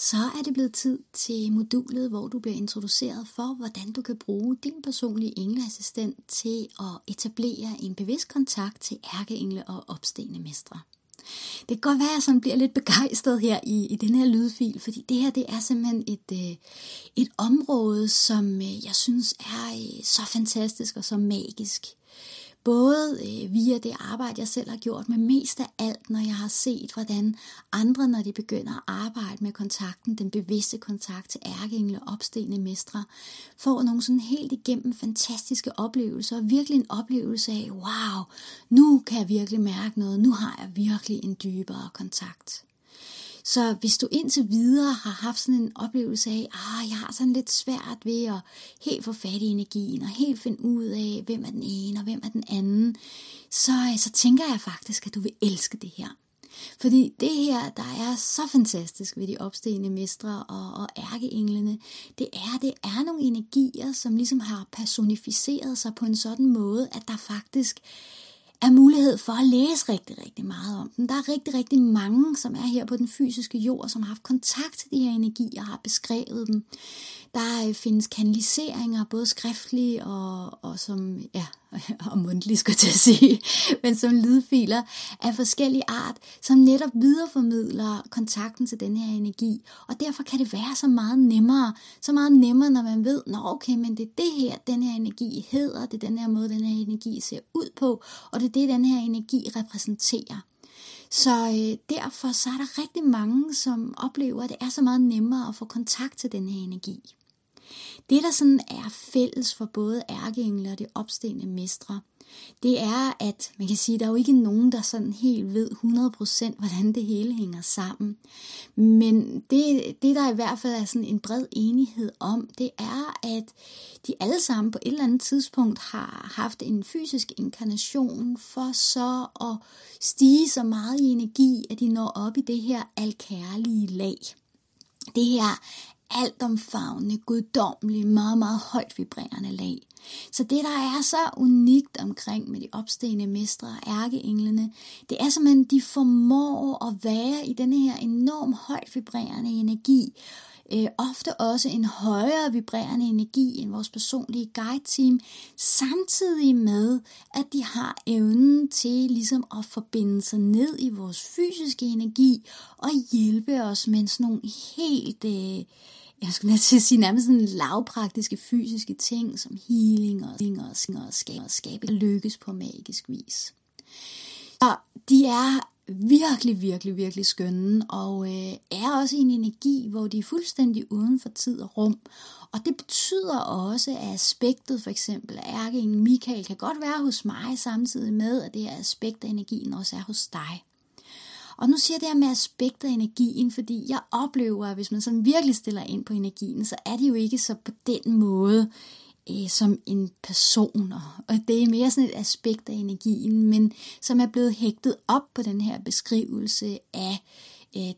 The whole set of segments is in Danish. Så er det blevet tid til modulet, hvor du bliver introduceret for, hvordan du kan bruge din personlige engleassistent til at etablere en bevidst kontakt til ærkeengle og opstegne mestre. Det kan godt være, at jeg sådan bliver lidt begejstret her i den her lydfil, fordi det her det er simpelthen et område, som jeg synes er så fantastisk og så magisk. Både via det arbejde, jeg selv har gjort, men mest af alt, når jeg har set, hvordan andre, når de begynder at arbejde med kontakten, den bevidste kontakt til ærkeengle og opstegne mestre, får nogle sådan helt igennem fantastiske oplevelser, virkelig en oplevelse af, wow, nu kan jeg virkelig mærke noget, nu har jeg virkelig en dybere kontakt. Så hvis du indtil videre har haft sådan en oplevelse af, jeg har sådan lidt svært ved at helt få fat i energien, og helt finde ud af, hvem er den ene og hvem er den anden, så tænker jeg faktisk, at du vil elske det her. Fordi det her, der er så fantastisk ved de opstegne mestre og ærkeenglene, det er nogle energier, som ligesom har personificeret sig på en sådan måde, at der faktisk er mulighed for at læse rigtig, rigtig meget om den. Der er rigtig, rigtig mange, som er her på den fysiske jord, som har haft kontakt til de her energier og har beskrevet dem. Der findes kanaliseringer, både skriftlige og som, og mundtlige, skulle jeg til at sige, men som lydfiler af forskellig art, som netop videreformidler kontakten til den her energi. Og derfor kan det være så meget nemmere, når man ved, men det er det her, den her energi hedder, det er den her måde, den her energi ser ud på, og det er det, den her energi repræsenterer. Så derfor er der rigtig mange, som oplever, at det er så meget nemmere at få kontakt til den her energi. Det, der sådan er fælles for både ærkeengle og de opstegne mestre, det er, at man kan sige, at der er jo ikke nogen, der sådan helt ved 100%, hvordan det hele hænger sammen. Men det, der i hvert fald er sådan en bred enighed om, det er, at de alle sammen på et eller andet tidspunkt har haft en fysisk inkarnation for så at stige så meget i energi, at de når op i det her alkærlige lag. Det her altomfavnende, guddommelige, meget, meget højt vibrerende lag. Så det, der er så unikt omkring med de opstegne mestre og ærkeenglene, det er simpelthen, de formår at være i denne her enormt højt vibrerende energi, ofte også en højere vibrerende energi end vores personlige guide-team, samtidig med, at de har evnen til ligesom at forbinde sig ned i vores fysiske energi og hjælpe os med sådan nogle helt jeg skulle næsten sige nærmest sådan lavpraktiske fysiske ting som healing og skabe lykkes på magisk vis. Og de er virkelig, virkelig, virkelig skønne, og er også en energi, hvor de er fuldstændig uden for tid og rum. Og det betyder også, at aspektet for eksempel af ærkeenglen Mikael kan godt være hos mig, samtidig med, at det her aspekt af energien også er hos dig. Og nu siger jeg det her med aspekt af energien, fordi jeg oplever, at hvis man sådan virkelig stiller ind på energien, så er det jo ikke så på den måde som en person, og det er mere sådan et aspekt af energien, men som er blevet hægtet op på den her beskrivelse af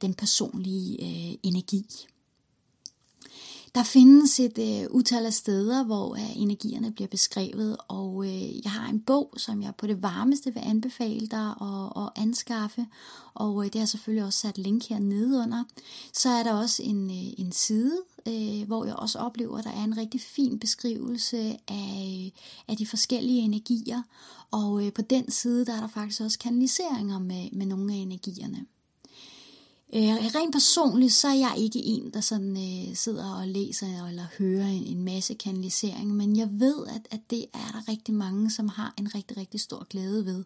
den personlige energi. Der findes et utal af steder, hvor energierne bliver beskrevet, og jeg har en bog, som jeg på det varmeste vil anbefale dig at anskaffe, og det har selvfølgelig også sat link her nedenunder. Så er der også en side, hvor jeg også oplever, at der er en rigtig fin beskrivelse af de forskellige energier, og på den side der er der faktisk også kanaliseringer med nogle af energierne. Rent personligt, så er jeg ikke en, der sådan sidder og læser eller hører en masse kanalisering, men jeg ved, at det er der rigtig mange, som har en rigtig, rigtig stor glæde ved.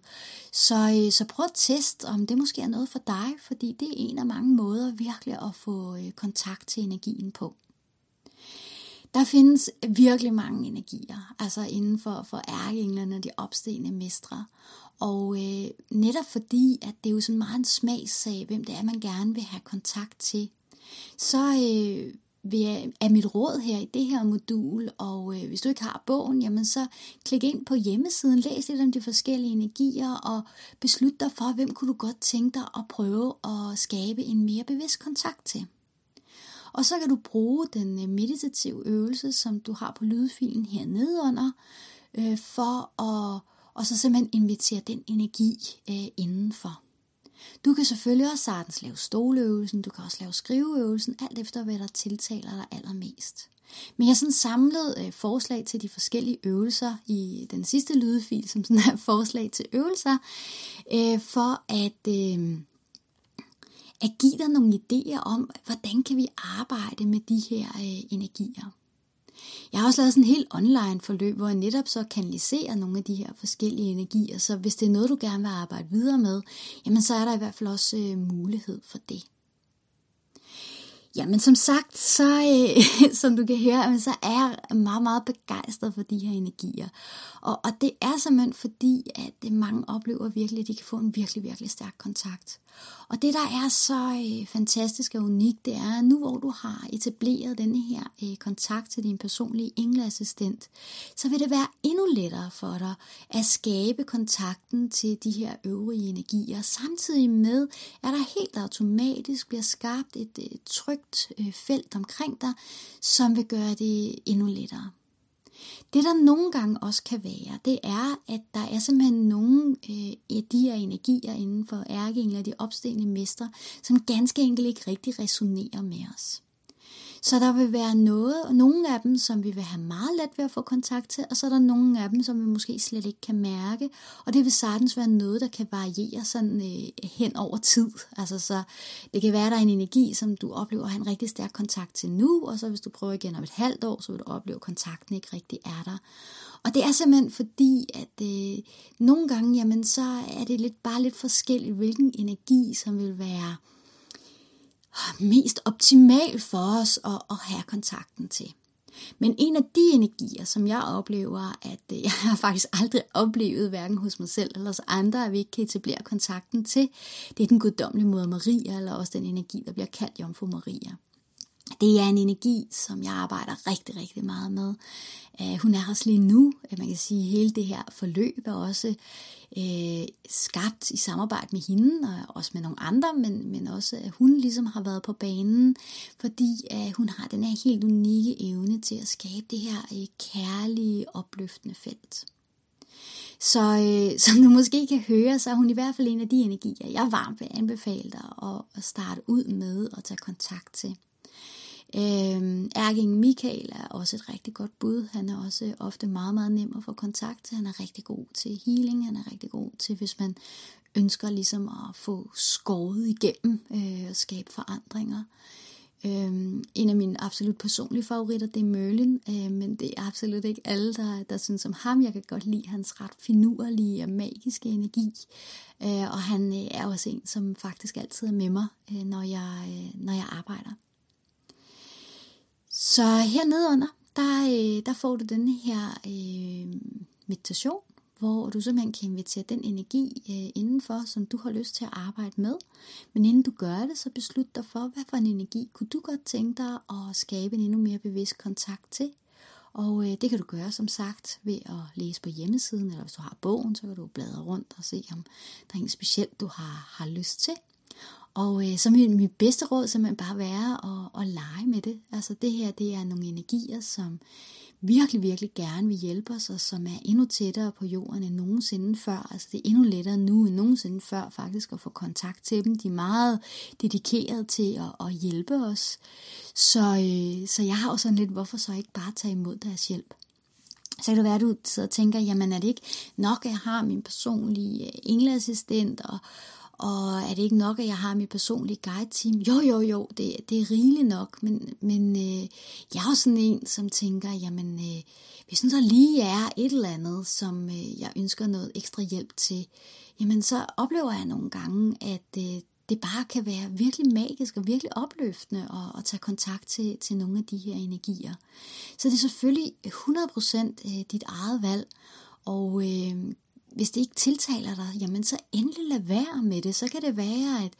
Så prøv at teste, om det måske er noget for dig, fordi det er en af mange måder virkelig at få kontakt til energien på. Der findes virkelig mange energier, altså inden for ærkeenglerne og de opstegne mestre. Og netop fordi, at det er jo sådan meget en smagssag, hvem det er, man gerne vil have kontakt til, så er mit råd her i det her modul, og hvis du ikke har bogen, jamen så klik ind på hjemmesiden, læs lidt om de forskellige energier, og beslut dig for, hvem kunne du godt tænke dig at prøve at skabe en mere bevidst kontakt til. Og så kan du bruge den meditative øvelse, som du har på lydfilen her nedenunder, for at og så simpelthen invitere den energi indenfor. Du kan selvfølgelig også sagtens lave stoleøvelsen, du kan også lave skriveøvelsen, alt efter hvad der tiltaler dig allermest. Men jeg har sådan samlet forslag til de forskellige øvelser i den sidste lydfil, som sådan er forslag til øvelser, for at give dig nogle idéer om, hvordan kan vi arbejde med de her energier. Jeg har også lavet sådan et helt online forløb, hvor jeg netop så kanaliserer nogle af de her forskellige energier, så hvis det er noget, du gerne vil arbejde videre med, jamen så er der i hvert fald også mulighed for det. Jamen som sagt, så, som du kan høre, så er jeg meget, meget begejstret for de her energier. Og det er simpelthen fordi, at mange oplever virkelig, at de kan få en virkelig, virkelig stærk kontakt. Og det, der er så fantastisk og unikt, det er, at nu hvor du har etableret denne her kontakt til din personlige engleassistent, så vil det være endnu lettere for dig at skabe kontakten til de her øvrige energier. Samtidig med, at der helt automatisk bliver skabt et trygt felt omkring dig, som vil gøre det endnu lettere. Det der nogle gange også kan være, det er, at der er simpelthen nogle af de her energier inden for ærkeengler, de opstegne mestre, som ganske enkelt ikke rigtig resonerer med os. Så der vil være nogle af dem, som vi vil have meget let ved at få kontakt til, og så er der nogle af dem, som vi måske slet ikke kan mærke, og det vil sagtens være noget, der kan variere sådan hen over tid. Altså så det kan være, der er en energi, som du oplever at have en rigtig stærk kontakt til nu, og så hvis du prøver igen om et halvt år, så vil du opleve, at kontakten ikke rigtig er der. Og det er simpelthen fordi, at nogle gange, jamen så er det bare lidt forskelligt, hvilken energi, som vil være mest optimal for os at have kontakten til. Men en af de energier, som jeg oplever, at jeg har faktisk aldrig oplevet, hverken hos mig selv eller hos andre, at vi ikke kan etablere kontakten til, det er den guddommelige moder Maria, eller også den energi, der bliver kaldt Jomfru Maria. Det er en energi, som jeg arbejder rigtig, rigtig meget med. Hun er her lige nu. Man kan sige, at hele det her forløb er også skabt i samarbejde med hende, og også med nogle andre, men også at hun ligesom har været på banen, fordi hun har den her helt unikke evne til at skabe det her kærlige, opløftende felt. Så som du måske kan høre, så er hun i hvert fald en af de energier, jeg varmt vil anbefale dig at starte ud med og tage kontakt til. Ærkeengel Michael er også et rigtig godt bud. Han er også ofte meget, meget nem at få kontakt til. Han er rigtig god til healing. Han er rigtig god til, hvis man ønsker ligesom at få skåret igennem og skabe forandringer. En af mine absolut personlige favoritter, det er Merlin, men det er absolut ikke alle, der synes om ham. Jeg kan godt lide hans ret finurlige og magiske energi, og han er også en, som faktisk altid er med mig, når jeg arbejder. Så hernede under, der får du denne her meditation, hvor du simpelthen kan invitere den energi indenfor, som du har lyst til at arbejde med. Men inden du gør det, så beslut dig for, hvad for en energi kunne du godt tænke dig at skabe en endnu mere bevidst kontakt til. Og det kan du gøre, som sagt, ved at læse på hjemmesiden, eller hvis du har bogen, så kan du bladre rundt og se, om der er en specielt, du har lyst til. Og så mit bedste råd simpelthen bare være at lege med det. Altså det her, det er nogle energier, som virkelig, virkelig gerne vil hjælpe os, og som er endnu tættere på jorden end nogensinde før. Altså det er endnu lettere nu end nogensinde før faktisk at få kontakt til dem. De er meget dedikerede til at hjælpe os. Så jeg har jo sådan lidt, hvorfor så ikke bare tage imod deres hjælp? Så kan det være, at du sidder og tænker, jamen er det ikke nok, at jeg har min personlige engleassistent, og er det ikke nok, at jeg har mit personlige guide-team? Jo, det er rigeligt nok, men jeg er jo sådan en, som tænker, jamen hvis nu der lige er et eller andet, som jeg ønsker noget ekstra hjælp til, jamen så oplever jeg nogle gange, at det bare kan være virkelig magisk og virkelig opløftende at tage kontakt til nogle af de her energier. Så det er selvfølgelig 100% dit eget valg, og hvis det ikke tiltaler dig, jamen så endelig lad være med det. Så kan det være, at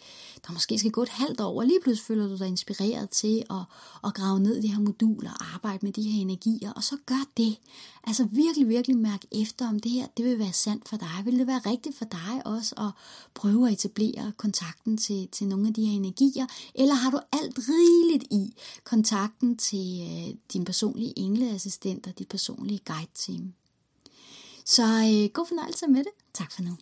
der måske skal gå et halvt år, og lige pludselig føler du dig inspireret til at grave ned i de her moduler og arbejde med de her energier, og så gør det. Altså virkelig, virkelig mærk efter, om det her, det vil være sandt for dig. Vil det være rigtigt for dig også at prøve at etablere kontakten til nogle af de her energier? Eller har du alt rigeligt i kontakten til din personlige engleassistent og dit personlige guide-team? Så god fornøjelse med det. Tak for nu.